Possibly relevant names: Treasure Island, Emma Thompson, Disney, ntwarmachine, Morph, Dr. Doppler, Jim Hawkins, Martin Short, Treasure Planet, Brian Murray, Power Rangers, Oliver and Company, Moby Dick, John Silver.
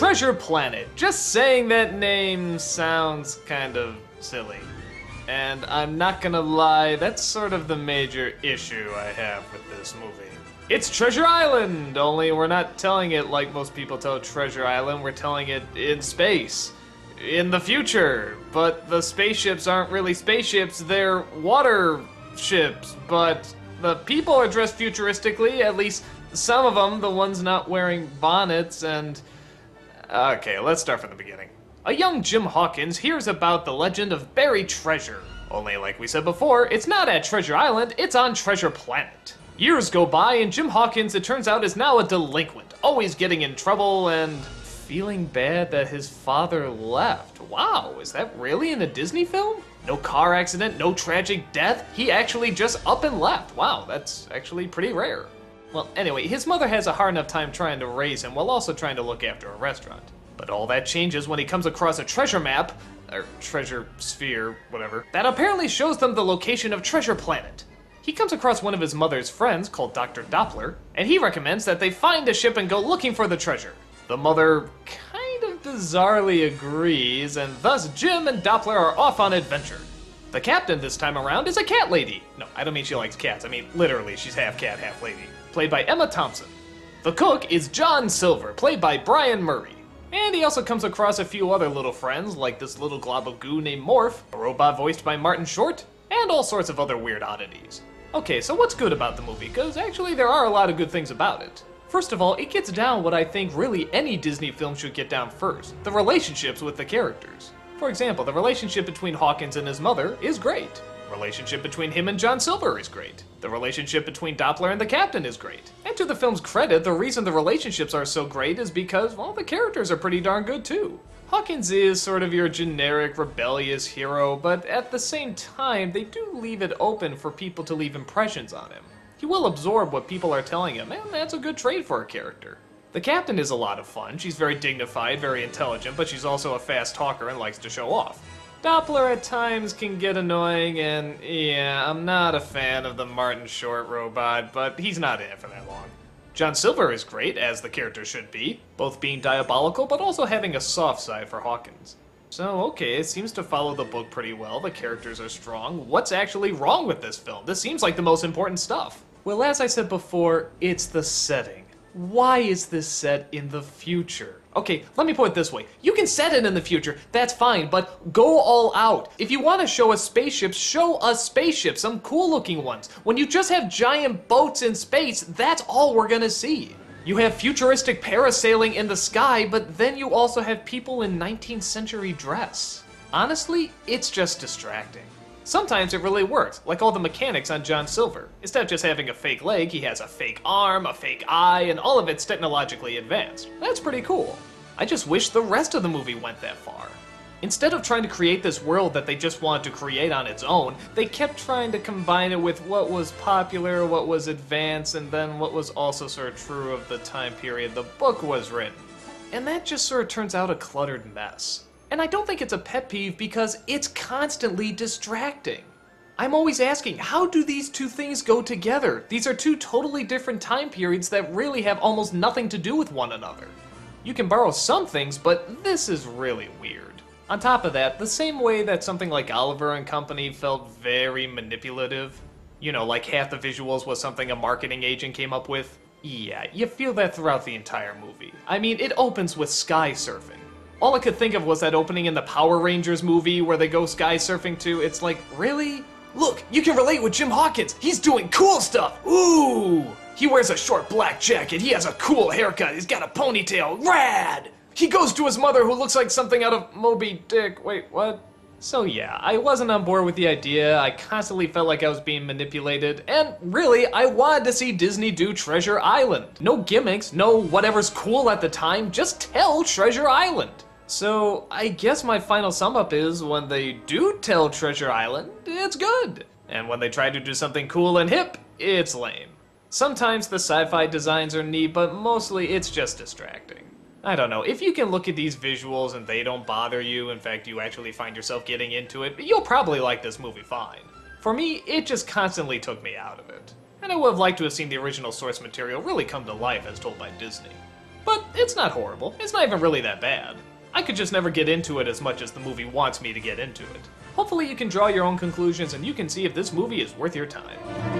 Treasure Planet. Just saying that name sounds kind of silly. And I'm not gonna lie, that's sort of the major issue I have with this movie. It's Treasure Island, only we're not telling it like most people tell Treasure Island, we're telling it in space. In the future. But the spaceships aren't really spaceships, they're water ships. But the people are dressed futuristically, at least some of them, the ones not wearing bonnets and... Okay, let's start from the beginning. A young Jim Hawkins hears about the legend of buried treasure. Only like we said before, it's not at Treasure Island, it's on Treasure Planet. Years go by and Jim Hawkins, it turns out, is now a delinquent, always getting in trouble and... feeling bad that his father left. Wow, is that really in a Disney film? No car accident, no tragic death, he actually just up and left. Wow, that's actually pretty rare. Well, anyway, his mother has a hard enough time trying to raise him while also trying to look after a restaurant. But all that changes when he comes across a treasure map, or treasure sphere, whatever, that apparently shows them the location of Treasure Planet. He comes across one of his mother's friends, called Dr. Doppler, and he recommends that they find a ship and go looking for the treasure. The mother kind of bizarrely agrees, and thus Jim and Doppler are off on adventure. The captain this time around is a cat lady. No, I don't mean she likes cats. I mean, literally, she's half cat, half lady. Played by Emma Thompson. The cook is John Silver, played by Brian Murray. And he also comes across a few other little friends, like this little glob of goo named Morph, a robot voiced by Martin Short, and all sorts of other weird oddities. Okay, so what's good about the movie? Because actually there are a lot of good things about it. First of all, it gets down what I think really any Disney film should get down first, the relationships with the characters. For example, the relationship between Hawkins and his mother is great. The relationship between him and John Silver is great. The relationship between Doppler and the captain is great. And to the film's credit, the reason the relationships are so great is because, well, the characters are pretty darn good too. Hawkins is sort of your generic rebellious hero, but at the same time, they do leave it open for people to leave impressions on him. He will absorb what people are telling him, and that's a good trait for a character. The captain is a lot of fun. She's very dignified, very intelligent, but she's also a fast talker and likes to show off. Doppler at times can get annoying, and yeah, I'm not a fan of the Martin Short robot, but he's not in it for that long. John Silver is great, as the character should be, both being diabolical, but also having a soft side for Hawkins. So, okay, it seems to follow the book pretty well. The characters are strong. What's actually wrong with this film? This seems like the most important stuff. Well, as I said before, it's the setting. Why is this set in the future? Okay, let me put it this way. You can set it in the future, that's fine, but go all out. If you want to show us spaceships, show us spaceships, some cool-looking ones. When you just have giant boats in space, that's all we're gonna see. You have futuristic parasailing in the sky, but then you also have people in 19th century dress. Honestly, it's just distracting. Sometimes it really works, like all the mechanics on John Silver. Instead of just having a fake leg, he has a fake arm, a fake eye, and all of it's technologically advanced. That's pretty cool. I just wish the rest of the movie went that far. Instead of trying to create this world that they just wanted to create on its own, they kept trying to combine it with what was popular, what was advanced, and then what was also sort of true of the time period the book was written. And that just sort of turns out a cluttered mess. And I don't think it's a pet peeve because it's constantly distracting. I'm always asking, how do these two things go together? These are two totally different time periods that really have almost nothing to do with one another. You can borrow some things, but this is really weird. On top of that, the same way that something like Oliver and Company felt very manipulative, you know, like half the visuals was something a marketing agent came up with, yeah, you feel that throughout the entire movie. I mean, it opens with sky surfing. All I could think of was that opening in the Power Rangers movie where they go sky surfing too. It's like, really? Look, you can relate with Jim Hawkins. He's doing cool stuff. Ooh! He wears a short black jacket. He has a cool haircut. He's got a ponytail. Rad! He goes to his mother who looks like something out of Moby Dick. Wait, what? So yeah, I wasn't on board with the idea. I constantly felt like I was being manipulated. And really, I wanted to see Disney do Treasure Island. No gimmicks, no whatever's cool at the time. Just tell Treasure Island. So, I guess my final sum up is, when they do tell Treasure Island, it's good. And when they try to do something cool and hip, it's lame. Sometimes the sci-fi designs are neat, but mostly it's just distracting. I don't know, if you can look at these visuals and they don't bother you, in fact you actually find yourself getting into it, you'll probably like this movie fine. For me, it just constantly took me out of it. And I would have liked to have seen the original source material really come to life as told by Disney. but it's not horrible. It's not even really that bad. I could just never get into it as much as the movie wants me to get into it. Hopefully you can draw your own conclusions and you can see if this movie is worth your time.